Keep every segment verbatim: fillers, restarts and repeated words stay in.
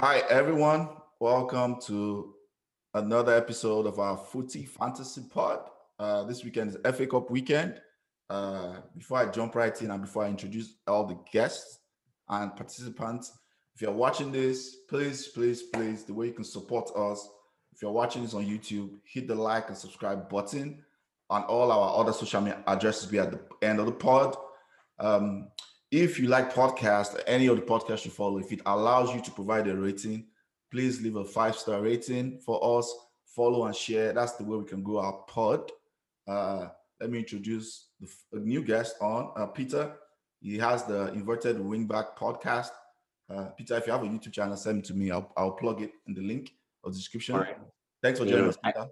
Hi, everyone. Welcome to another episode of our Footy Fantasy Pod. Uh, this weekend is F A Cup weekend. Uh, before I jump right in and before I introduce all the guests and participants, if you're watching this, please, please, please, the way you can support us, if you're watching this on YouTube, hit the like and subscribe button. On all our other social media addresses, be at the end of the pod. Um, If you like podcasts, any of the podcasts you follow, if it allows you to provide a rating, please leave a five-star rating for us. Follow and share. That's the way we can grow our pod. Uh, let me introduce the new guest on, uh, Peter. He has the Inverted Wingback podcast. Uh, Peter, if you have a YouTube channel, send it to me. I'll, I'll plug it in the link of the description. All right. Thanks for joining yeah, us, Peter. I,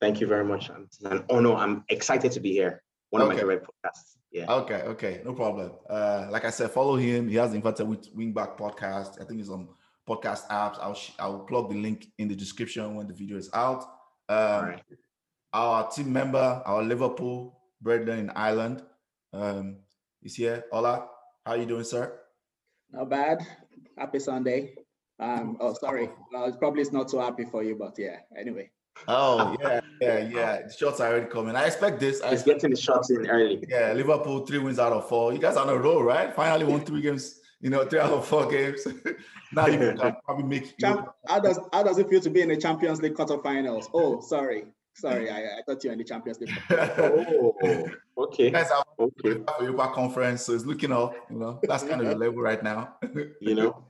thank you very much. It's an honor. I'm excited to be here. One okay. of my favorite podcasts. Yeah. Okay. Okay. No problem. Uh, like I said, follow him. He has the Inverted Wingback podcast. I think it's on podcast apps. I'll sh- I'll plug the link in the description when the video is out. Um, All right. Our team member, our Liverpool brethren in Ireland, um, is here. Ola, how are you doing, sir? Not bad. Happy Sunday. Um, oh, sorry. Well, it's probably not so happy for you, but yeah. Anyway. Oh yeah, yeah, yeah. The shots are already coming. I expect this. I it's expect getting the shots in early. Yeah, Liverpool three wins out of four. You guys are on a roll, right? Finally won three games. You know, three out of four games. Now you can probably make. Champ- how does how does it feel to be in the Champions League quarterfinals? Oh, sorry, sorry. I, I thought you were in the Champions League. Oh, okay. You guys are okay. For Europa Conference, so it's looking up. You know, that's kind of your level right now. You know.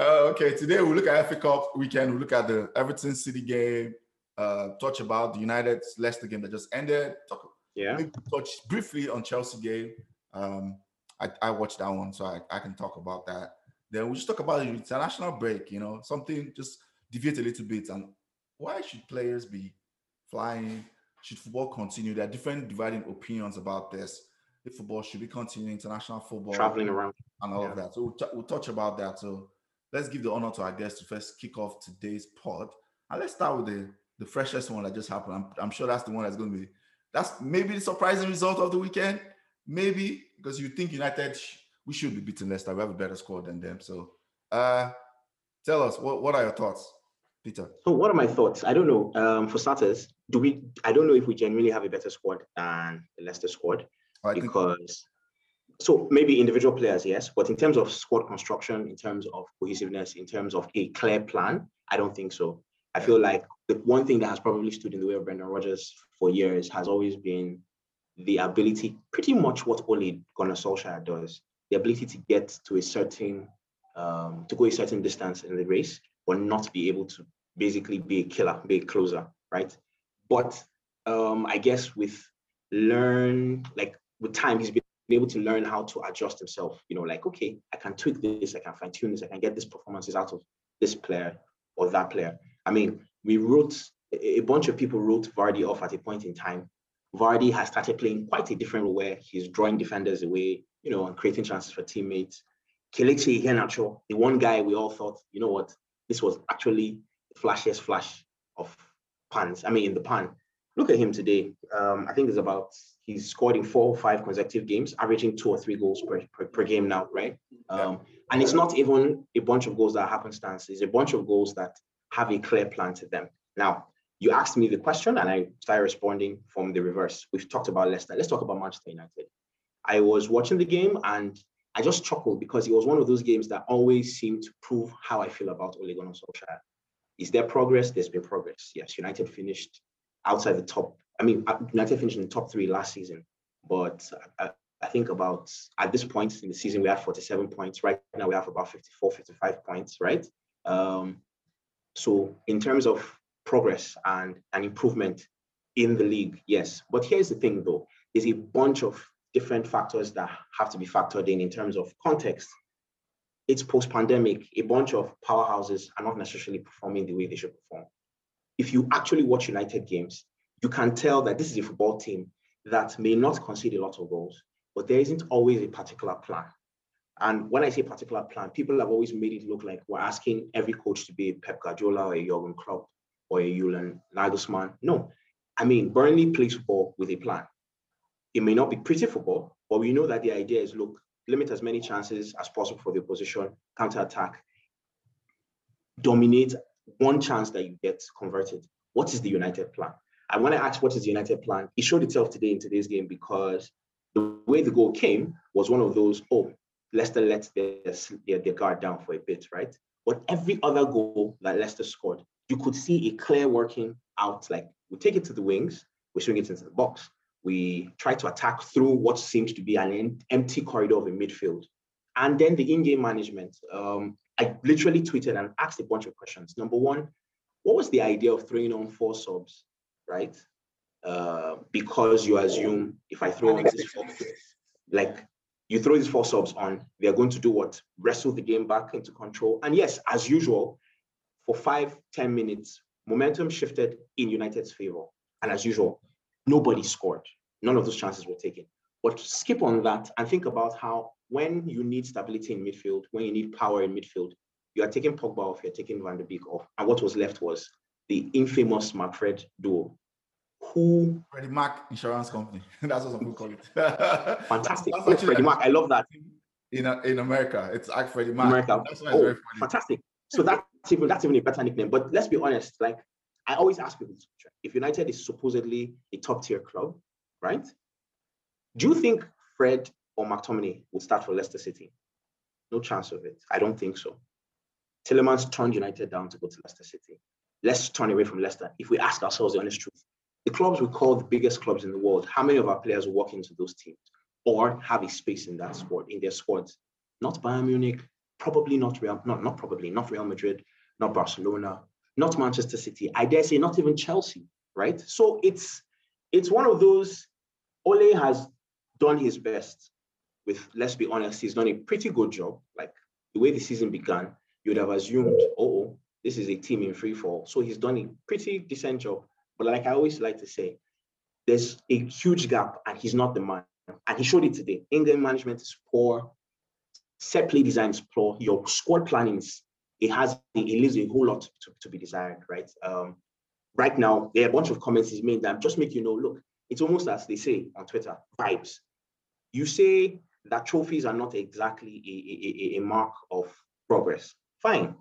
Uh, okay, today we'll look at F A Cup weekend. We'll look at the Everton City game, uh, touch about the United-Leicester game that just ended. Talk, yeah. Touch briefly on Chelsea game. Um, I, I watched that one, so I, I can talk about that. Then we'll just talk about the international break, you know, something just deviate a little bit. And why should players be flying? Should football continue? There are different dividing opinions about this. If football should be continuing, international football. Traveling around. And all yeah. of that. So we'll, t- we'll touch about that. So. Let's give the honor to our guests to first kick off today's pod. And let's start with the, the freshest one that just happened. I'm, I'm sure that's the one that's going to be, that's maybe the surprising result of the weekend. Maybe, because you think United, we should be beating Leicester. We have a better score than them. So uh, tell us, what, what are your thoughts, Peter? So what are my thoughts? I don't know. Um, for starters, do we? I don't know if we genuinely have a better squad than the Leicester squad. I because... Think- So maybe individual players, yes, but in terms of squad construction, in terms of cohesiveness, in terms of a clear plan, I don't think so. I feel like the one thing that has probably stood in the way of Brendan Rodgers for years has always been the ability, pretty much what Ole Gunnar Solskjaer does, the ability to get to a certain, um, to go a certain distance in the race, but not be able to basically be a killer, be a closer, right? But um, I guess with learn, like with time, he's been able to learn how to adjust himself, you know, like, okay, I can tweak this, I can fine tune this, I can get these performances out of this player or that player. I mean, we wrote, a bunch of people wrote Vardy off at a point in time. Vardy has started playing quite a different way where he's drawing defenders away, you know, and creating chances for teammates. Kelechi Iheanacho, the one guy we all thought, you know what, this was actually the flashiest flash of pans, I mean, in the pan. Look at him today. Um, I think it's about, he's scored in four or five consecutive games, averaging two or three goals per, per, per game now, right? Um, and it's not even a bunch of goals that are happenstance. It's a bunch of goals that have a clear plan to them. Now, you asked me the question and I started responding from the reverse. We've talked about Leicester. Let's talk about Manchester United. I was watching the game and I just chuckled because it was one of those games that always seemed to prove how I feel about Ole Gunnar Solskjaer. Is there progress? There's been progress. Yes, United finished outside the top, I mean, United finished in the top three last season, but I, I think about, at this point in the season, we have forty-seven points. Right now, we have about fifty-four, fifty-five points, right? Um, so in terms of progress and, and improvement in the league, yes. But here's the thing, though. There's a bunch of different factors that have to be factored in in terms of context. It's post-pandemic. A bunch of powerhouses are not necessarily performing the way they should perform. If you actually watch United games, you can tell that this is a football team that may not concede a lot of goals, but there isn't always a particular plan. And when I say particular plan, people have always made it look like we're asking every coach to be a Pep Guardiola or a Jordan Klopp or a Julian Nagelsmann. No, I mean, Burnley plays football with a plan. It may not be pretty football, but we know that the idea is, look, limit as many chances as possible for the opposition, counter-attack, dominate one chance that you get converted. What is the United plan? I want to ask, what is the United plan? It showed itself today in today's game, because the way the goal came was one of those, oh, Leicester let their, their, their guard down for a bit, right? But every other goal that Leicester scored, you could see a clear working out, like, we take it to the wings, we swing it into the box, we try to attack through what seems to be an empty corridor of a midfield. And then the in-game management, um, I literally tweeted and asked a bunch of questions. Number one, what was the idea of throwing on four subs, right? Uh, because you assume, if I throw on this four, like, you throw these four subs on, they're going to do what? Wrestle the game back into control. And yes, as usual, for five, ten minutes, momentum shifted in United's favor. And as usual, nobody scored. None of those chances were taken. But skip on that and think about how, when you need stability in midfield, when you need power in midfield, you are taking Pogba off, you're taking Van de Beek off. And what was left was the infamous Markfred duo. Who? Freddie Mac Insurance Company. That's what some people call it. Fantastic. Oh, Freddie Mac. I love that. In in America, it's like Freddie Mac. America. That's why it's oh, very funny. Fantastic. So that's even, that's even a better nickname. But let's be honest. Like, I always ask people, if United is supposedly a top tier club, right? Do you think Fred or McTominay would start for Leicester City? No chance of it. I don't think so. Tielemans turned United down to go to Leicester City. Let's turn away from Leicester. If we ask ourselves the honest truth, the clubs we call the biggest clubs in the world, how many of our players will walk into those teams or have a space in that squad, in their squads? Not Bayern Munich, probably not Real, not, not probably, not Real Madrid, not Barcelona, not Manchester City. I dare say not even Chelsea, right? So it's it's one of those. Ole has done his best with, let's be honest, he's done a pretty good job. Like, the way the season began, you'd have assumed, oh, this is a team in free fall. So he's done a pretty decent job. But like I always like to say, there's a huge gap, and he's not the man. And he showed it today. In-game management is poor. Set play design is poor. Your squad planning, is, it has, it leaves a whole lot to, to be desired, right? Um, right now, there are a bunch of comments he's made that just make you know, look, it's almost as they say on Twitter, vibes. You say that trophies are not exactly a, a, a mark of progress. Fine.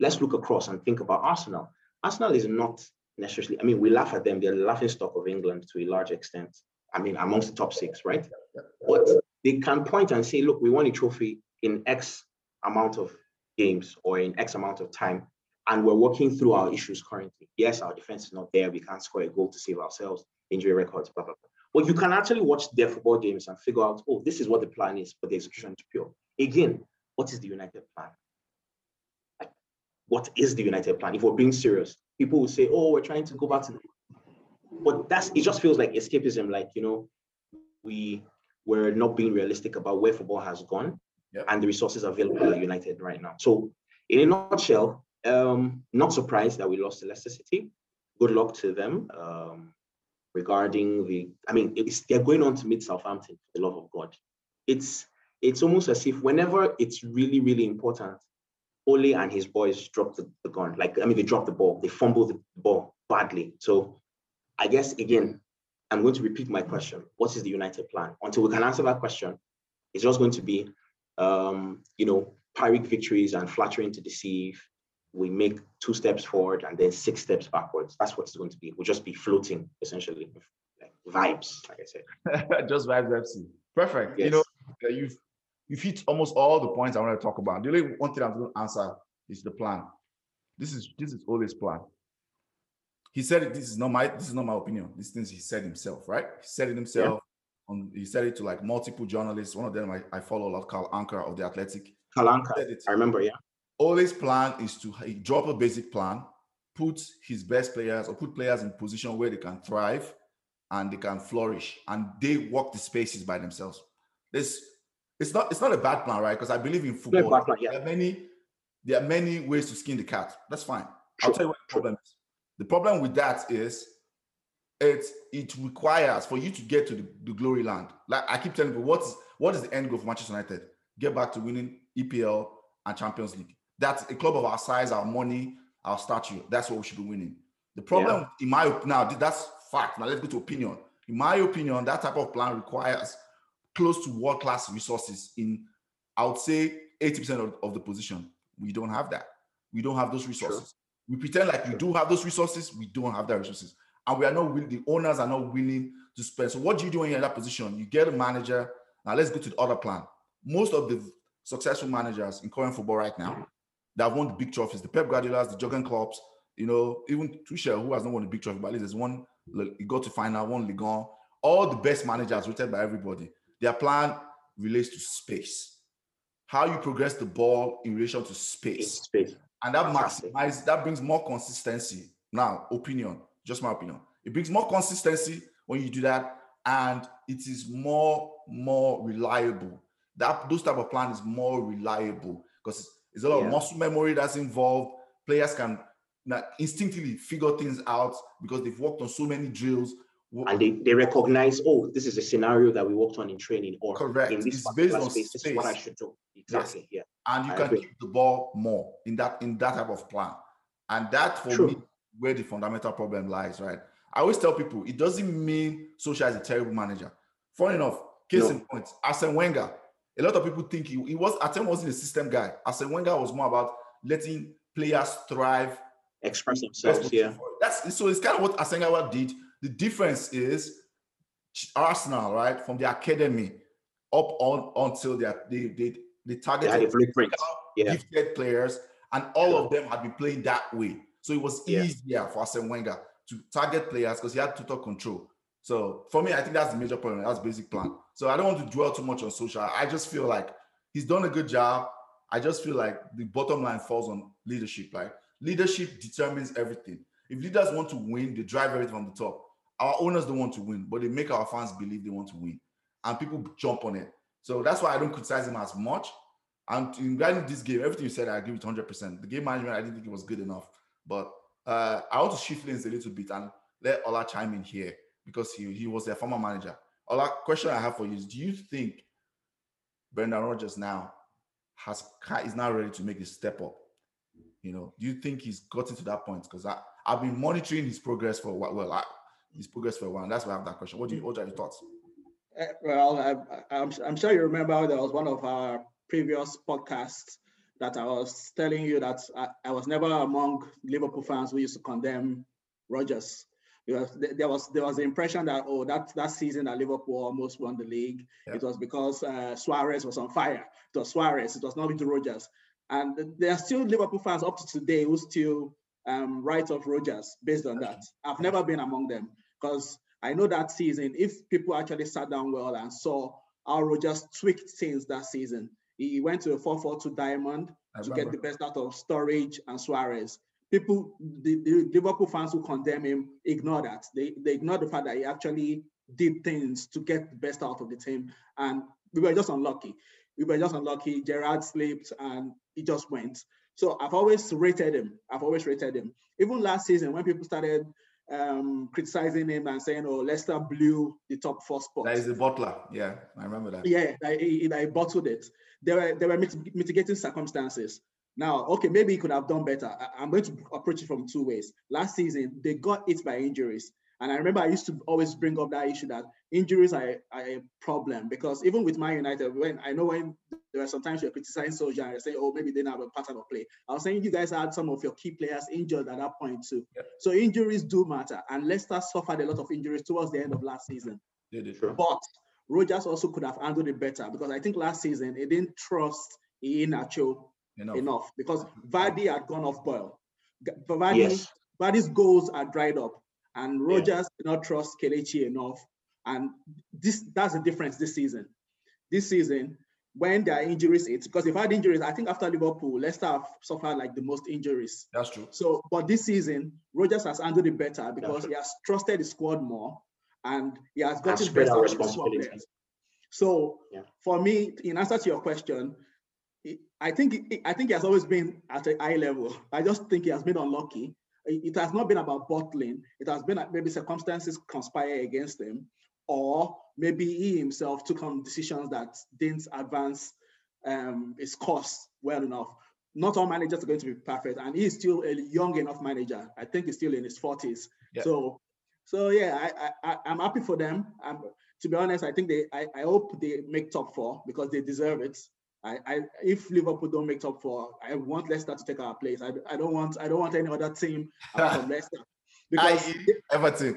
Let's look across and think about Arsenal. Arsenal is not necessarily, I mean, we laugh at them. They're the laughing stock of England to a large extent. I mean, amongst the top six, right? But they can point and say, look, we won a trophy in X amount of games or in X amount of time, and we're working through our issues currently. Yes, our defense is not there. We can't score a goal to save ourselves, injury records, blah, blah, blah. But you can actually watch their football games and figure out, oh, this is what the plan is, but the execution is pure. Again, what is the United plan? Like, what is the United plan? If we're being serious, people will say, oh, we're trying to go back to the... But that's, it just feels like escapism. Like, you know, we were not being realistic about where football has gone, yep, and the resources available at United right now. So in a nutshell, um, not surprised that we lost to Leicester City. Good luck to them. Um, regarding the, I mean, it's, they're going on to meet Southampton, for the love of God. It's, it's almost as if whenever it's really, really important, Ole and his boys dropped the, the gun. Like, I mean, they dropped the ball. They fumbled the ball badly. So I guess, again, I'm going to repeat my question. What is the United plan? Until we can answer that question, it's just going to be, um, you know, pyrrhic victories and flattering to deceive. We make two steps forward and then six steps backwards. That's what it's going to be. We'll just be floating, essentially. Like, vibes, like I said. Just vibes, F C. Perfect. Yes. You know, you've You've hit almost all the points I want to talk about. The only one thing I'm going to answer is the plan. This is this is Ole's plan. He said it, this is not my this is not my opinion. These things he said himself, right? He said it himself. Yeah. On, he said it to like multiple journalists. One of them I, I follow a lot, Carl Anka of the Athletic. Carl Anka, I remember, yeah. Ole's plan is to he drop a basic plan, put his best players or put players in position where they can thrive and they can flourish, and they walk the spaces by themselves. This. It's not, it's not a bad plan, right? Because I believe in football. Bad plan, yeah. There are many, there are many ways to skin the cat. That's fine. True. I'll tell you what the problem True. is. The problem with that is it, it requires for you to get to the, the glory land. Like I keep telling people, what is, what is the end goal for Manchester United? Get back to winning E P L and Champions League. That's a club of our size, our money, our stature. That's what we should be winning. The problem, yeah. in my now, that's fact. Now let's go to opinion. In my opinion, that type of plan requires close to world-class resources in, I would say, eighty percent of, of the position. We don't have that. We don't have those resources. Sure. We pretend like we do have those resources. We don't have that resources. And we are not willing, the owners are not willing to spend. So what do you do when you're in that position? You get a manager. Now let's go to the other plan. Most of the successful managers in current football right now that have won the big trophies, the Pep Guardiolas, the Jurgen Klopps, you know, even Tuchel, who has not won the big trophy, but at least there's one, he got to final, one Ligon. All the best managers rated by everybody. Their plan relates to space. How you progress the ball in relation to space. space. And that maximizes, that brings more consistency. Now, opinion, just my opinion. It brings more consistency when you do that, and it is more, more reliable. That those type of plan is more reliable because there's a lot yeah. of muscle memory that's involved. Players can now instinctively figure things out because they've worked on so many drills. And they, they recognize, oh, this is a scenario that we worked on in training, or correct. In this it's based on space, space. This is what I should do. Exactly. Yes. Yeah. And you I can agree. Keep the ball more in that in that type of plan. And that for True. me where the fundamental problem lies, right? I always tell people it doesn't mean Solskjaer is a terrible manager. Funny enough, case no. in point, Arsene Wenger. A lot of people think he, he was Arsene wasn't a system guy. Arsene Wenger was more about letting players thrive, express themselves. Yeah. That's so it's kind of what Arsene Wenger did. The difference is Arsenal, right, from the academy up on until they they they, they targeted the yeah. gifted players, and all yeah. of them had been playing that way. So it was yeah. easier for Arsene Wenger to target players because he had total control. So for me, I think that's the major problem. That's basic plan. So I don't want to dwell too much on Solskjaer. I just feel like he's done a good job. I just feel like the bottom line falls on leadership, right? Leadership determines everything. If leaders want to win, they drive everything from the top. Our owners don't want to win, but they make our fans believe they want to win. And people jump on it. So that's why I don't criticize him as much. And in regarding this game, everything you said, I agree with one hundred percent. The game management, I didn't think it was good enough. But uh, I want to shift lanes a little bit and let Ola chime in here because he, he was their former manager. Ola, question I have for you is, do you think Brendan Rodgers now has is now ready to make a step up? You know, do you think he's gotten to that point? Because I, I've been monitoring his progress for a while. Well, I, his progress for a while. And that's why I have that question. What do you? What are your thoughts? Uh, well, I, I'm I'm sure you remember there was one of our previous podcasts that I was telling you that I, I was never among Liverpool fans who used to condemn Rodgers. Because there was there was the impression that oh that that season that Liverpool almost won the league. Yeah. It was because uh, Suarez was on fire. It was Suarez. It was not with Rodgers. And there are still Liverpool fans up to today who still um, write off Rodgers based on that. I've never been among them because I know that season, if people actually sat down well and saw how Rodgers tweaked things that season, he went to a four four two diamond I to remember. Get the best out of Sturridge and Suarez. People, the, the Liverpool fans who condemn him, ignore that. They, they ignore the fact that he actually did things to get the best out of the team. And we were just unlucky. We were just unlucky. Gerrard slipped and he just went. So I've always rated him. I've always rated him. Even last season, when people started um, criticizing him and saying, oh, Leicester blew the top four spots. That is the bottler. Yeah, I remember that. Yeah, he, he bottled it. There were, there were mit- mitigating circumstances. Now, okay, maybe he could have done better. I, I'm going to approach it from two ways. Last season, they got hit by injuries. And I remember I used to always bring up that issue that injuries are, are a problem because even with Man United, when I know when there were sometimes you're criticizing Solskjaer and saying, oh, maybe they didn't have a pattern of play. I was saying you guys had some of your key players injured at that point too. Yeah. So injuries do matter. And Leicester suffered a lot of injuries towards the end of last season. They did, sure. But Rodgers also could have handled it better because I think last season he didn't trust Iheanacho enough. enough because Vardy had gone off boil. Vardy, yes. Vardy's goals are dried up. And Rodgers yeah. did not trust Kelechi enough. And this that's the difference this season. This season, when there are injuries, it's because they've had injuries. I think after Liverpool, Leicester have suffered like the most injuries. That's true. So, but this season, Rodgers has handled it better because he has trusted the squad more and he has gotten better responsibilities. So, yeah. for me, in answer to your question, I think I think he has always been at a high level. I just think he has been unlucky. It has not been about bottling. It has been maybe circumstances conspire against him, or maybe he himself took on decisions that didn't advance um, his cause well enough. Not all managers are going to be perfect, and he's still a young enough manager. I think he's still in his forties. Yeah. So, so yeah, I, I, I'm happy for them. I'm, to be honest, I think they, I, I hope they make top four because they deserve it. I, I, if Liverpool don't make top four, I want Leicester to take our place. I, I don't want, I don't want any other team out of Leicester. Because they, Everton,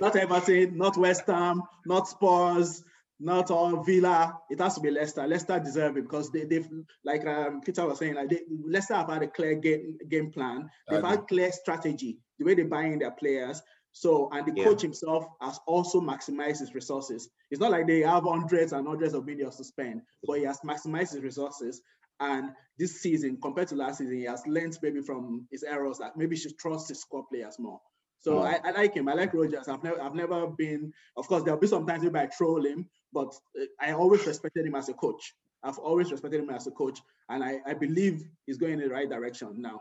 not Everton, not West Ham, not Spurs, not all Villa. It has to be Leicester. Leicester deserve it because they, they've, like um, Peter was saying, like they, Leicester have had a clear game, game plan. They've okay. had clear strategy, the way they buy in their players. So, and the yeah. coach himself has also maximized his resources. It's not like they have hundreds and hundreds of millions to spend, but he has maximized his resources. And this season, compared to last season, he has learned maybe from his errors that maybe he should trust his squad players more. So yeah. I, I like him. I like Rodgers. I've never, I've never been. Of course, there'll be sometimes maybe I troll him, but I always respected him as a coach. I've always respected him as a coach, and I, I believe he's going in the right direction now.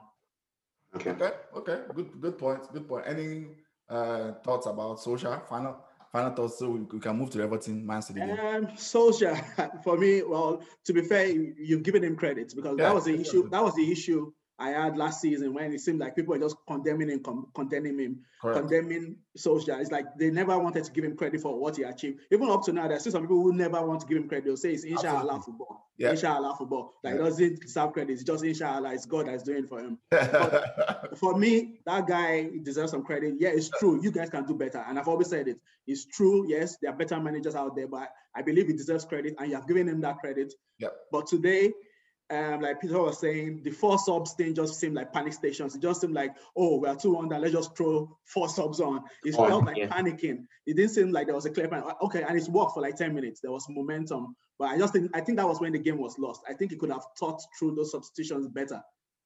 Okay. Okay. Okay. Good. Good point. Good point. Any uh thoughts about Solskjaer? Final final thoughts, so we, we can move to Everton, Man City. Um, Solskjaer, for me, well, to be fair, you've given him credit because yeah, that was the issue. That was the issue I had last season when it seemed like people were just condemning him, com- condemning him, Correct. condemning Solskjaer. It's like they never wanted to give him credit for what he achieved. Even up to now, there's still some people who never want to give him credit. They'll say it's Inshallah football. Yeah. Inshallah football. Like, yeah. It doesn't deserve credit. It's just Inshallah. It's God that's doing it for him. But for me, that guy deserves some credit. Yeah, it's true. You guys can do better. And I've always said it. It's true. Yes, there are better managers out there, but I believe he deserves credit. And you have given him that credit. Yeah. But today, Um, like Peter was saying, the four subs thing just seemed like panic stations. It just seemed like, oh, we're two under, let's just throw four subs on. It oh, felt like yeah. panicking. It didn't seem like there was a clear plan. Okay, and it's worked for like ten minutes. There was momentum. But I just think, I think that was when the game was lost. I think he could have thought through those substitutions better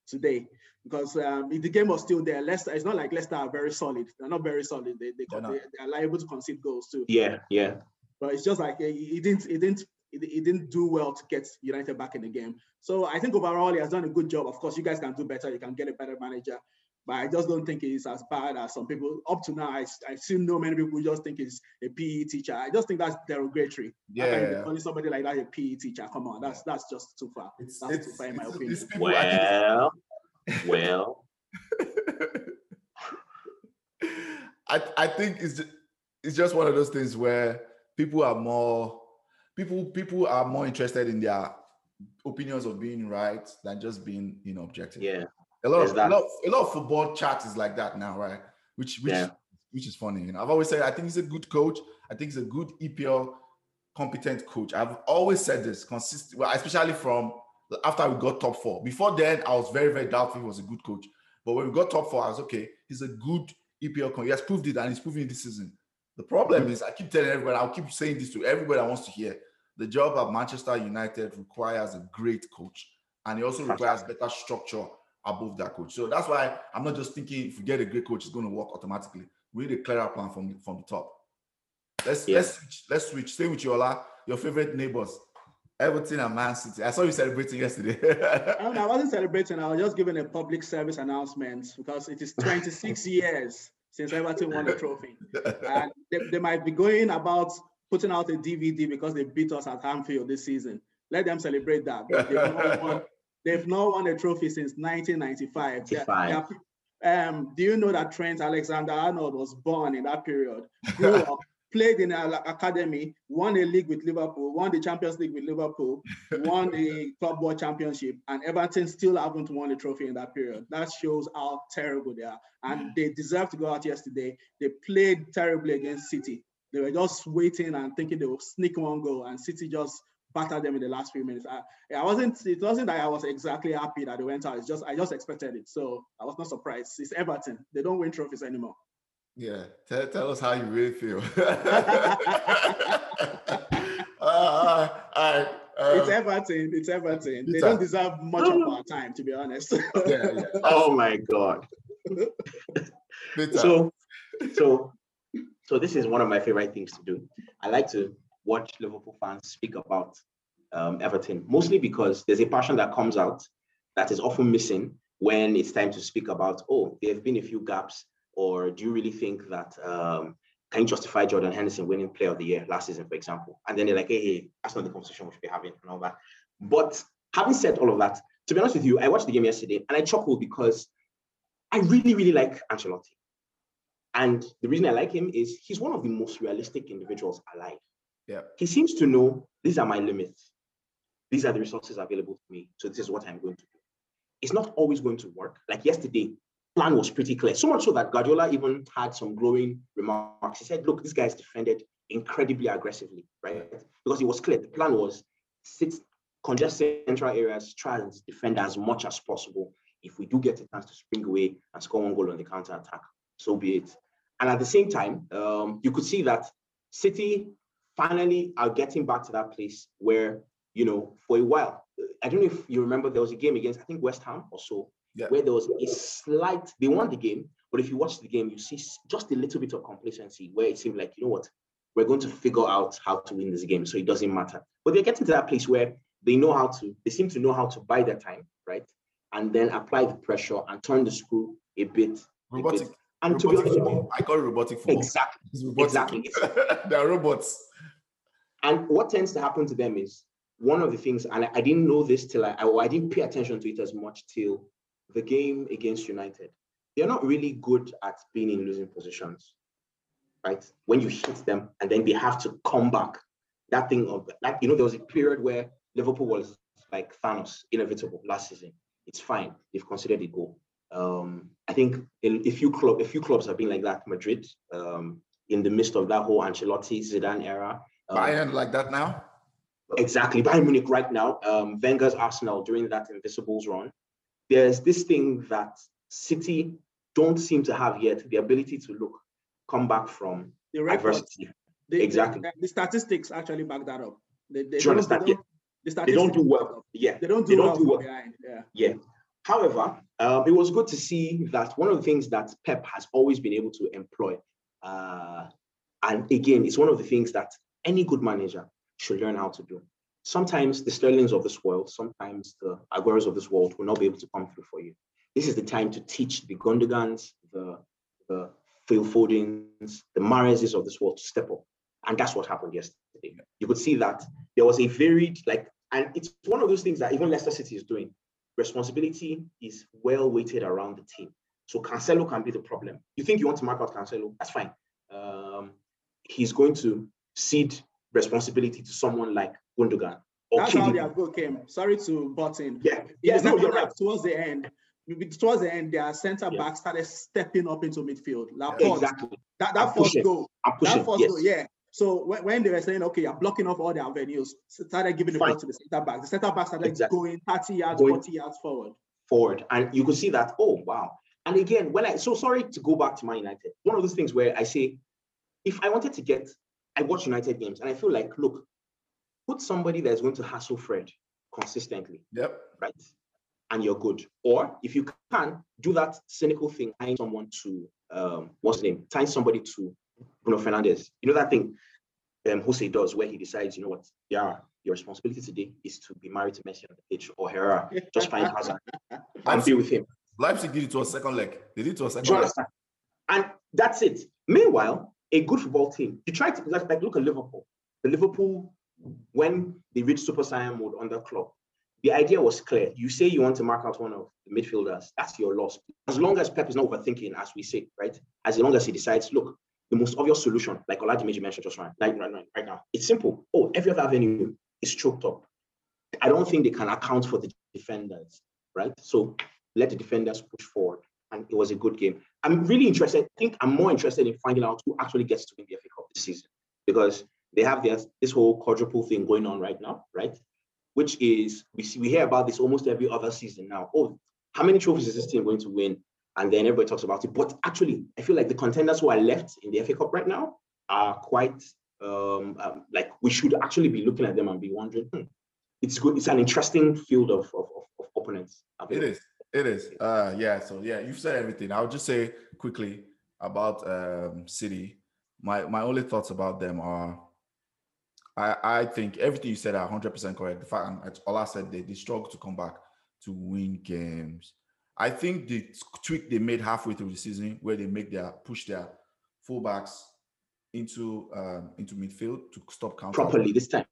today. Because um, if the game was still there, Leicester, it's not like Leicester are very solid. They're not very solid. They, they, they, they, they are liable to concede goals too. Yeah, yeah. But it's just like, it didn't, it didn't, It, it didn't do well to get United back in the game. So I think overall he has done a good job. Of course, you guys can do better. You can get a better manager. But I just don't think he's as bad as some people. Up to now, I, I've seen no many people who just think he's a P E teacher. I just think that's derogatory. Yeah. Calling somebody like that a P E teacher. Come on, that's that's just too far. It's, that's it's, too far in my opinion. Well, well. I I think it's just, it's just one of those things where people are more People people are more interested in their opinions of being right than just being, you know, objective. Yeah, a lot of a lot, a lot of football chat is like that now, right? Which which yeah. which is funny. You know, I've always said I think he's a good coach. I think he's a good E P L competent coach. I've always said this consistent. Well, especially from after we got top four. Before then, I was very very doubtful he was a good coach. But when we got top four, I was okay. He's a good E P L coach. He has proved it, and he's proving it this season. The problem is, I keep telling everyone. I'll keep saying this to everybody that wants to hear. The job at Manchester United requires a great coach, and it also requires better structure above that coach. So that's why I'm not just thinking if we get a great coach, it's going to work automatically. We need a clearer plan from, from the top. Let's yeah. let's switch. Let's switch. Stay with you, Ola. Your favorite neighbors, Everton and Man City. I saw you celebrating yesterday. I, mean, I wasn't celebrating. I was just giving a public service announcement because it is twenty-six years since Everton won the trophy, and they, they might be going about putting out a D V D because they beat us at Anfield this season. Let them celebrate that. They've not won, they've not won a trophy since nineteen ninety-five. They're, they're, um, do you know that Trent Alexander-Arnold was born in that period? Grew up, played in an academy, won a league with Liverpool, won the Champions League with Liverpool, won the Club World Championship, and Everton still haven't won a trophy in that period. That shows how terrible they are. And mm. they deserve to go out yesterday. They played terribly against City. They were just waiting and thinking they would sneak one goal, and City just battered them in the last few minutes. I, I wasn't. It wasn't that I was exactly happy that they went out. It's just I just expected it, so I was not surprised. It's Everton. They don't win trophies anymore. Yeah, tell, tell us how you really feel. uh, I, um, it's Everton. It's Everton. They don't deserve much of our time, to be honest. yeah, yeah. Oh my God. so, so. So this is one of my favorite things to do. I like to watch Liverpool fans speak about um, Everton, mostly because there's a passion that comes out that is often missing when it's time to speak about, oh, there have been a few gaps, or do you really think that, um, can you justify Jordan Henderson winning player of the year last season, for example? And then they're like, hey, hey, that's not the conversation we should be having and all that. But having said all of that, to be honest with you, I watched the game yesterday and I chuckled because I really, really like Ancelotti. And the reason I like him is he's one of the most realistic individuals alive. Yeah. He seems to know, these are my limits. These are the resources available to me. So this is what I'm going to do. It's not always going to work. Like yesterday, plan was pretty clear. So much so that Guardiola even had some glowing remarks. He said, look, this guy's defended incredibly aggressively, right? Because it was clear. The plan was sit, congest central areas, try and defend as much as possible. If we do get a chance to spring away and score one goal on the counter-attack, so be it. And at the same time, um, you could see that City finally are getting back to that place where, you know, for a while, I don't know if you remember, there was a game against, I think, West Ham or so, yeah. where there was a slight, they won the game, but if you watch the game, you see just a little bit of complacency where it seemed like, you know what, we're going to figure out how to win this game, so it doesn't matter. But they're getting to that place where they know how to, they seem to know how to buy their time, right? And then apply the pressure and turn the screw a bit. Robotic. A bit. And robotic to be honest, I call it robotic football. Exactly. It's robotic. Exactly. They are robots. And what tends to happen to them is one of the things, and I, I didn't know this till I, I, I didn't pay attention to it as much till the game against United. They're not really good at being in losing positions, right? When you hit them and then they have to come back. That thing of, like, you know, there was a period where Liverpool was like Thanos, inevitable last season. It's fine. They've considered a goal. Um, I think a, a few club, a few clubs have been like that. Madrid, um, in the midst of that whole Ancelotti Zidane era. Um, Bayern like that now. Exactly, Bayern Munich right now. Um, Wenger's Arsenal during that Invincibles run. There's this thing that City don't seem to have yet: the ability to look, come back from the adversity. They, exactly. They, the statistics actually back that up. They, they do you They don't do well. Yeah. They don't do they don't well. Do well. Behind. Yeah. yeah. However, uh, it was good to see that one of the things that Pep has always been able to employ, uh, and again, it's one of the things that any good manager should learn how to do. Sometimes the Sterlings of this world, sometimes the Agüeros of this world will not be able to come through for you. This is the time to teach the Gündoğans, the, the Phil Fodens, the Mahrezes of this world to step up. And that's what happened yesterday. You could see that there was a varied, like, and it's one of those things that even Leicester City is doing. Responsibility is well weighted around the team. So Cancelo can be the problem. You think you want to mark out Cancelo, that's fine. Um, he's going to cede responsibility to someone like Gündoğan. That's K D. How their goal came. Sorry to butt in. Yeah, yeah no, you're right. Towards the end, towards the end, their centre back yeah. started stepping up into midfield. Laporte, exactly. That, that first pushing. goal. Pushing, that first yes. goal, yeah. So when they were saying, okay, you're blocking off all their avenues, started giving the ball to the centre-back. The centre-back started exactly. going thirty yards, going forty yards forward. Forward. And you could see that, oh, wow. And again, when I, so sorry to go back to Man United. One of those things where I say, if I wanted to get, I watch United games and I feel like, look, put somebody that's going to hassle Fred consistently. Yep. Right? And you're good. Or if you can, do that cynical thing, tying someone to, um, what's his name? Tying somebody to Bruno Fernandes. You know that thing um, Jose does where he decides, you know what, yeah, your responsibility today is to be married to Messi on the pitch or Herrera. Just find Hazard and be with him. Leipzig did it to a second leg. They did it to a second leg. And that's it. Meanwhile, a good football team, you try to, like, look at Liverpool. The Liverpool, when they reached Super Saiyan mode under Klopp, the idea was clear. You say you want to mark out one of the midfielders, that's your loss. As long as Pep is not overthinking, as we say, right? As long as he decides, look, the most obvious solution, like Oladimeji mentioned just right, right, right, right now, it's simple. Oh, every other avenue is choked up. I don't think they can account for the defenders, right? So let the defenders push forward. And it was a good game. I'm really interested. I think I'm more interested in finding out who actually gets to win the F A Cup this season, because they have their, this whole quadruple thing going on right now, right? Which is, we see, we hear about this almost every other season now. Oh, how many trophies is this team going to win? And then everybody talks about it. But actually, I feel like the contenders who are left in the F A Cup right now are quite, um, um, like, we should actually be looking at them and be wondering, hmm, it's good. It's an interesting field of, of, of opponents. It is. It is. Uh, yeah. So, yeah, you've said everything. I'll just say quickly about um, City. My my only thoughts about them are, I, I think everything you said are one hundred percent correct. The fact Ola said they, they struggle to come back to win games. I think the tweak they made halfway through the season, where they make their push their fullbacks into um, into midfield to stop counter properly this time.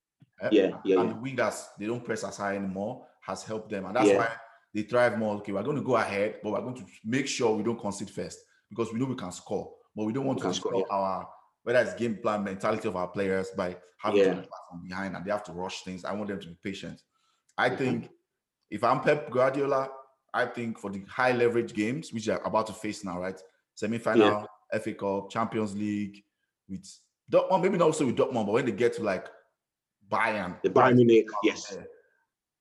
Yeah, yeah. yeah and yeah. The wingers, they don't press as high anymore, has helped them, and that's yeah. why they thrive more. Okay, we're going to go ahead, but we're going to make sure we don't concede first because we know we can score. but we don't want to destroy yeah. our, whether it's game plan, mentality of our players by having yeah. to pass from behind and they have to rush things. I want them to be patient. I mm-hmm. think if I'm Pep Guardiola, I think for the high leverage games, which are about to face now, right? Semi-final, yeah. F A Cup, Champions League, with Dortmund, maybe not also with Dortmund, but when they get to like Bayern. The Bayern Munich, yes.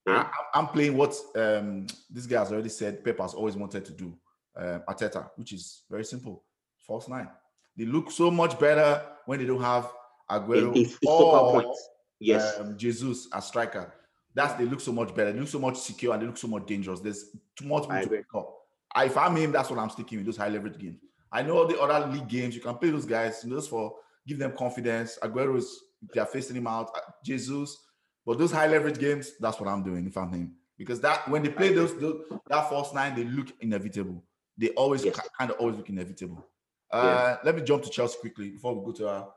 Yeah. I, I'm playing what um, this guy has already said Pep has always wanted to do, uh, Arteta, which is very simple, false nine. They look so much better when they don't have Agüero it's, it's or yes. um, Jesus as striker. That's they look so much better. They look so much secure and they look so much dangerous. There's too much to pick up. I, if I'm him, that's what I'm sticking with, those high leverage games. I know all the other league games, you can play those guys just for give them confidence. Agüero is, they're facing him out. Jesus. But those high leverage games, that's what I'm doing if I'm him. Because that when they play those, those that false nine, they look inevitable. They always yes. kind of always look inevitable. Uh, yeah. Let me jump to Chelsea quickly before we go to our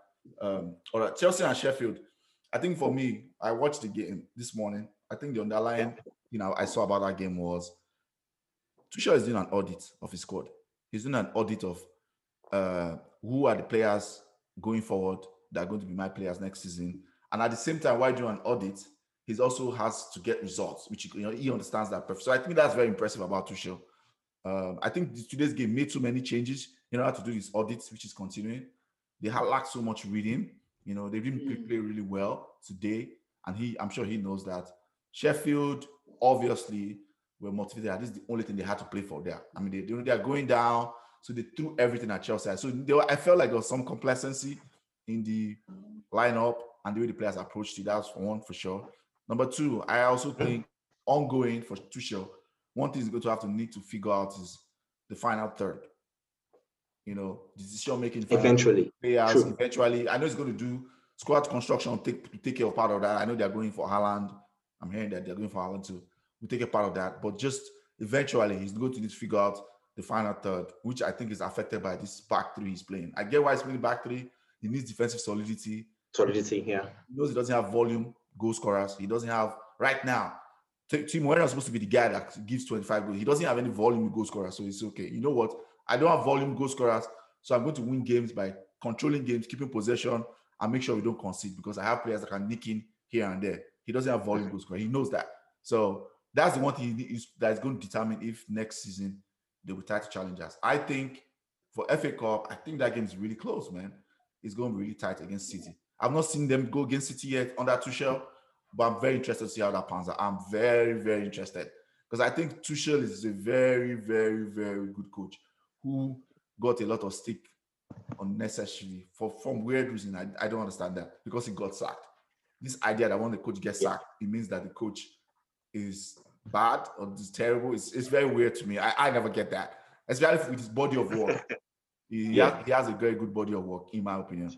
um, all right, Chelsea and Sheffield. I think for me, I watched the game this morning. I think the underlying, you know, I saw about that game was Tuchel is doing an audit of his squad. He's doing an audit of uh, who are the players going forward that are going to be my players next season. And at the same time, while doing an audit, he also has to get results, which you know he understands that perfect. So I think that's very impressive about Tuchel. Um, I think today's game made too many changes in order to do these audits, which is continuing. They had lacked so much reading. You know, they didn't mm. play really well today. And he, I'm sure he knows that. Sheffield, obviously, were motivated. This is the only thing they had to play for there. I mean, they, they, they are going down. So they threw everything at Chelsea. So they were, I felt like there was some complacency in the lineup and the way the players approached it. That's one for sure. Number two, I also think ongoing for Tuchel, one thing he's going to have to need to figure out is the final third. You know, decision making eventually. Players True. Eventually. I know he's going to do squad construction. Take to take care of part of that. I know they're going for Haaland. I'm hearing that they're going for Haaland too. We'll take a part of that, but just eventually he's going to need to figure out the final third, which I think is affected by this back three he's playing. I get why he's playing back three. He needs defensive solidity. Solidity, yeah. He knows he doesn't have volume goal scorers. He doesn't have right now. Timo Werner is supposed to be the guy that gives twenty-five goals. He doesn't have any volume goal scorers, so it's okay. You know what? I don't have volume goal scorers, so I'm going to win games by controlling games, keeping possession, and make sure we don't concede because I have players that can nick in here and there. He doesn't have volume mm-hmm. goal scorers. He knows that. So that's the one thing is, that is going to determine if next season they will try to challenge us. I think for F A Cup, I think that game is really close, man. It's going to be really tight against City. I've not seen them go against City yet under Tuchel, but I'm very interested to see how that pans out. I'm very, very interested because I think Tuchel is a very, very, very good coach who got a lot of stick unnecessarily for from weird reason. I, I don't understand that because he got sacked. This idea that when the coach gets sacked, it means that the coach is bad or is terrible. It's, it's very weird to me. I, I never get that, especially with his body of work. He, yeah. he has a very good body of work, in my opinion.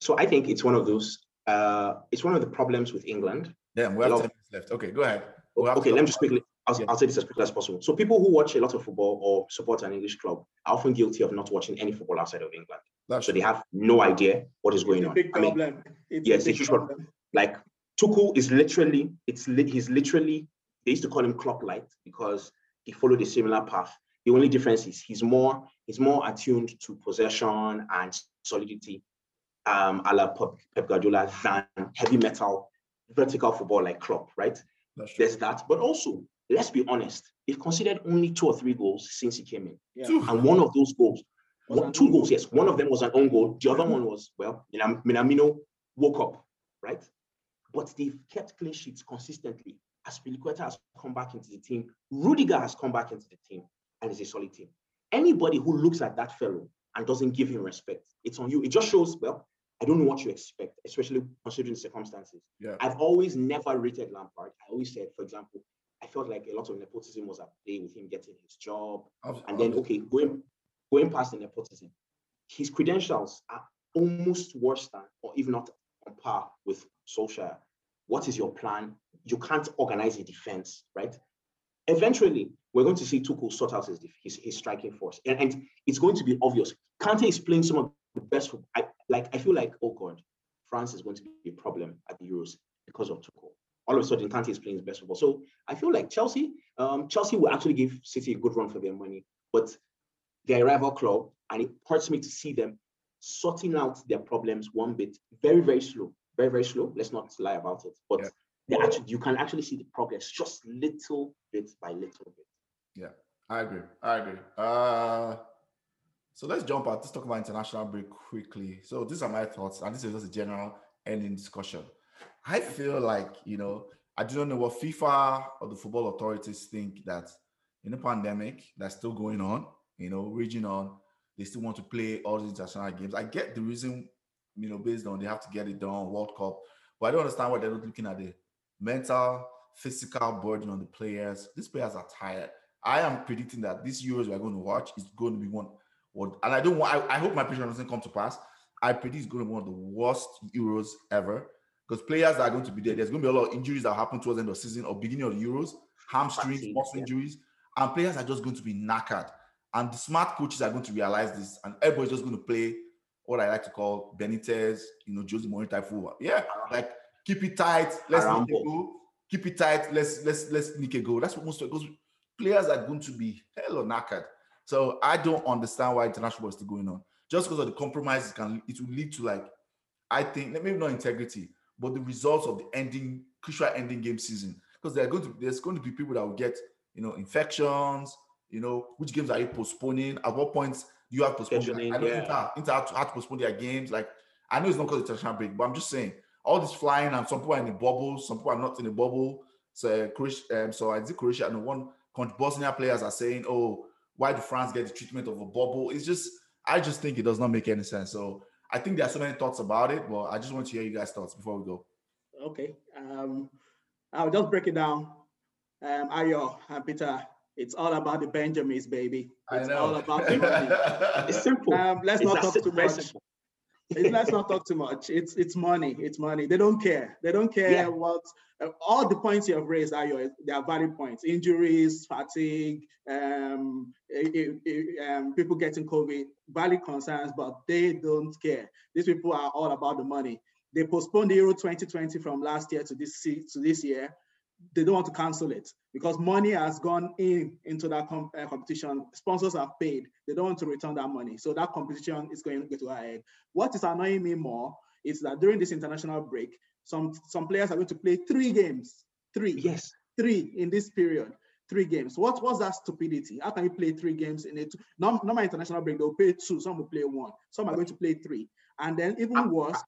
So I think it's one of those. Uh, it's one of the problems with England. Yeah, we have ten minutes left. Okay, go ahead. We'll okay, let me just quickly. I'll, yeah. I'll say this as quickly as possible. So people who watch a lot of football or support an English club are often guilty of not watching any football outside of England. That's so true. They have no idea what is going it's on. Big I mean, it's yes, a big it's problem. problem. Like Tuchel is literally, it's li- he's literally. They used to call him Klopp-like because he followed a similar path. The only difference is he's more he's more attuned to possession and solidity, um, a la Pep Guardiola than heavy metal vertical football like Klopp. Right? There's that, but also. Let's be honest, they've conceded only two or three goals since he came in. Yeah. And one of those goals, one, two goals, yes. One of them was an own goal. The other one was, well, Minamino woke up, right? But they've kept clean sheets consistently. Aspilicueta has come back into the team. Rudiger has come back into the team and is a solid team. Anybody who looks at that fellow and doesn't give him respect, it's on you. It just shows, well, I don't know what you expect, especially considering circumstances. Yeah. I've always never rated Lampard. I always said, for example, I felt like a lot of nepotism was at play with him getting his job. Absolutely. And then, okay, going, going past the nepotism, his credentials are almost worse than, or if not on par with Solskjaer. What is your plan? You can't organize a defense, right? Eventually, we're going to see Tuchel sort out his his, his striking force. And, and it's going to be obvious. Kante is playing some of the best. I, like, I feel like, oh God, France is going to be a problem at the Euros because of Tuchel. All of a sudden, Kante is playing his best football. So I feel like Chelsea, um, Chelsea will actually give City a good run for their money. But their rival club, and it hurts me to see them sorting out their problems one bit. Very, very slow. Very, very slow. Let's not lie about it. But yeah. they actually, you can actually see the progress just little bit by little bit. Yeah, I agree. I agree. Uh, so let's jump out. Let's talk about international break quickly. So these are my thoughts, and this is just a general ending discussion. I feel like, you know, I do not know what FIFA or the football authorities think that in a pandemic that's still going on, you know, raging on, they still want to play all these international games. I get the reason, you know, based on they have to get it done, World Cup, but I don't understand why they're not looking at the mental, physical burden on the players. These players are tired. I am predicting that this Euros we're going to watch is going to be one, or, and I don't want, I, I hope my prediction doesn't come to pass. I predict it's going to be one of the worst Euros ever, because players are going to be there. There's going to be a lot of injuries that happen towards the end of the season or beginning of the Euros, hamstrings, muscle yeah. injuries, and players are just going to be knackered. And the smart coaches are going to realize this, and everybody's just going to play what I like to call Benitez, you know, Jose Mourinho type football. Yeah, like keep it tight, let's Arambo. nick a goal. Keep it tight, let's let's let's nick a goal. That's what most of those players are going to be hell or knackered. So I don't understand why international football is still going on. Just because of the compromises, can it will lead to, like, I think maybe not integrity, but the results of the ending crucial ending game season, because they're going to there's going to be people that will get, you know, infections. You know, which games are you postponing? At what points do you have postponed? Like, I know yeah. Inter, Inter have, to, have to postpone their games. Like, I know it's not because of the international break, but I'm just saying all this flying, and some people are in a bubble, some people are not in a bubble. So, uh, um, so I think Croatia, and one country, Bosnia players are saying, "Oh, why do France get the treatment of a bubble?" It's just, I just think it does not make any sense. So I think there are so many thoughts about it, but I just want to hear you guys' thoughts before we go. Okay, um, I'll just break it down. Um, Ayo and Peter. It's all about the Benjamins, baby. It's all about the money. It's simple. Um, let's it's not talk too much. It's, let's not talk too much. It's it's money. It's money. They don't care. They don't care yeah. what uh, all the points you have raised are your they are valid points. Injuries, fatigue, um, it, it, um, people getting COVID, valid concerns, but they don't care. These people are all about the money. They postponed the Euro twenty twenty from last year to this to this year. They don't want to cancel it because money has gone in into that comp- uh, competition. Sponsors have paid. They don't want to return that money. So that competition is going to go ahead. What is annoying me more is that during this international break, some, some players are going to play three games. Three. Yes. Three in this period. Three games. What was that stupidity? How can you play three games in it? Normal no international break, they'll play two. Some will play one. Some are going to play three. And then even I, worse, I,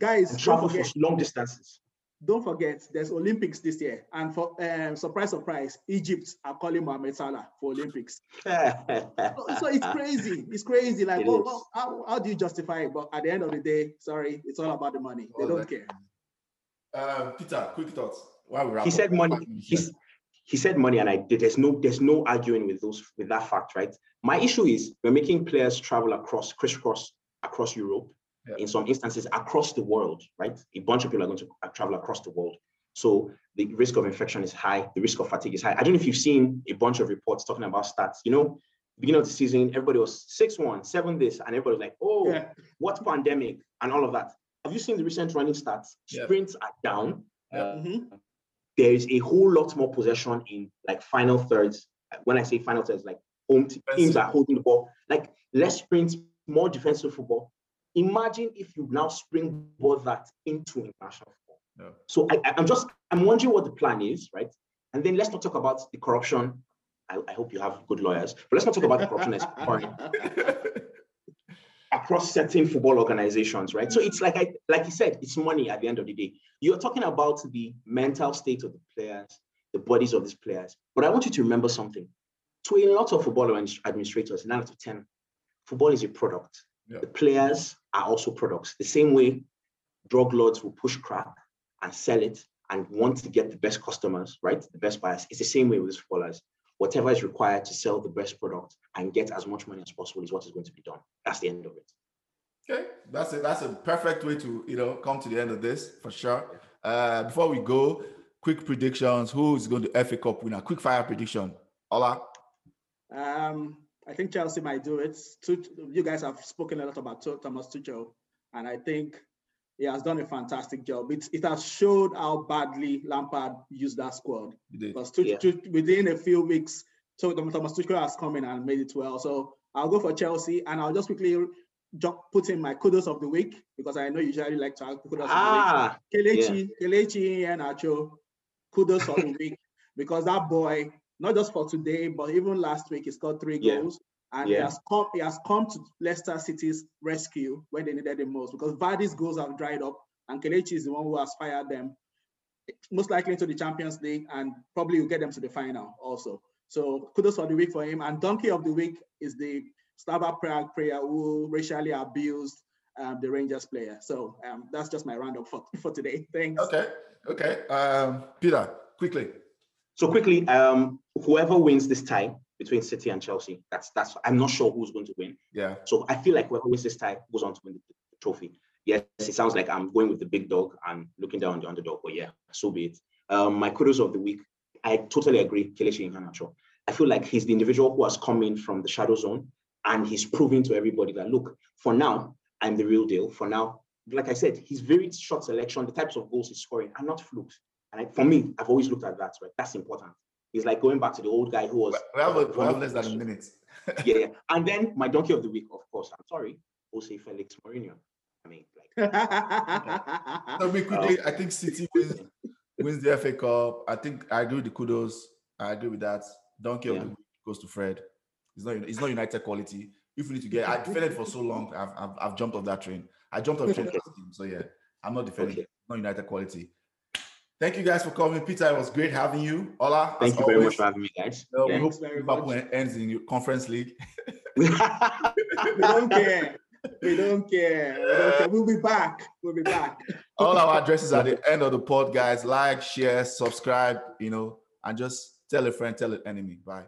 guys, travel for long distances. Don't forget, there's Olympics this year, and for um, surprise, surprise, Egypt are calling Mohamed Salah for Olympics. so, so it's crazy. It's crazy. Like, it well, well, how, how do you justify it? But at the end of the day, sorry, it's all about the money. They don't care. Uh, Peter, quick thoughts. While we wrap he up, said money. He's, he said money, and I did. There's no, there's no arguing with those with that fact, right? My issue is we're making players travel across, crisscross across Europe. Yeah. In some instances, across the world, right? A bunch of people are going to travel across the world. So the risk of infection is high. The risk of fatigue is high. I don't know if you've seen a bunch of reports talking about stats. You know, beginning of the season, everybody was six one, seven this, and everybody was like, oh, yeah. what pandemic and all of that. Have you seen the recent running stats? Yeah. Sprints are down. Yeah. Mm-hmm. There is a whole lot more possession in like final thirds. When I say final thirds, like home teams are holding the ball. Like less sprints, more defensive football. Imagine if you now springboard that into international football. Yeah. So I, I'm just, I'm wondering what the plan is, right? And then let's not talk about the corruption. I, I hope you have good lawyers, but let's not talk about the corruption that's occurring across certain football organizations, right? So it's like I, like you said, it's money at the end of the day. You're talking about the mental state of the players, the bodies of these players. But I want you to remember something. To a lot of football administrators, nine out of ten, football is a product. Yeah. The players are also products. The same way drug lords will push crap and sell it and want to get the best customers, right? The best buyers. It's the same way with footballers. Whatever is required to sell the best product and get as much money as possible is what is going to be done. That's the end of it. Okay, that's it. That's a perfect way to, you know, come to the end of this for sure. Uh, before we go, quick predictions. Who is going to F A Cup winner? Quick fire prediction. Ola. Um. I think Chelsea might do it. You guys have spoken a lot about Thomas Tuchel, and I think he has done a fantastic job. It, it has showed how badly Lampard used that squad. Because Tuchel, yeah. Tuchel, within a few weeks, Thomas Tuchel has come in and made it well. So I'll go for Chelsea, and I'll just quickly put in my kudos of the week, because I know you usually like to have kudos ah, of the week. Kelechi, yeah. Kelechi Iheanacho, kudos of the week, because that boy, not just for today, but even last week, he scored three yeah. goals. And yeah. he, has come, he has come to Leicester City's rescue when they needed him most, because Vardy's goals have dried up, and Kelechi is the one who has fired them, most likely into the Champions League, and probably will get them to the final also. So kudos of the week for him. And donkey of the week is the Slava Prague player who racially abused um, the Rangers player. So um, that's just my roundup for, for today. Thanks. Okay. Okay. Um, Peter, quickly. So quickly, um, whoever wins this tie between City and Chelsea, that's that's. I'm not sure who's going to win. Yeah. So I feel like whoever wins this tie goes on to win the trophy. Yes, it sounds like I'm going with the big dog and looking down on the underdog, but yeah, so be it. Um, my kudos of the week, I totally agree, Kelechi Iheanacho. I feel like he's the individual who has come in from the shadow zone, and he's proving to everybody that, look, for now, I'm the real deal. For now, like I said, his very short selection, the types of goals he's scoring are not flukes. And I, for me, I've always looked at that, right? That's important. He's like going back to the old guy who was... We have, uh, we have less than a minute. yeah, yeah. And then my donkey of the week, of course, I'm sorry, Jose Felix Mourinho. I mean, like... so we quickly, um, I think City wins, wins the F A Cup. I think I agree with the kudos. I agree with that. Donkey yeah. of the week goes to Fred. It's not, it's not United quality. If we need to get... I defended for so long. I've, I've, I've jumped off that train. I jumped off the train. Okay. So, yeah, I'm not defending. Okay. It's not United quality. Thank you guys for coming. Peter, it was great having you. Ola, thank you always. very much for having me, guys. Uh, yeah. We hope Liverpool ends in your Conference League. we don't care. We don't care. We don't care. We'll be back. We'll be back. All our addresses at the end of the pod, guys. Like, share, subscribe, you know, and just tell a friend, tell an enemy. Bye.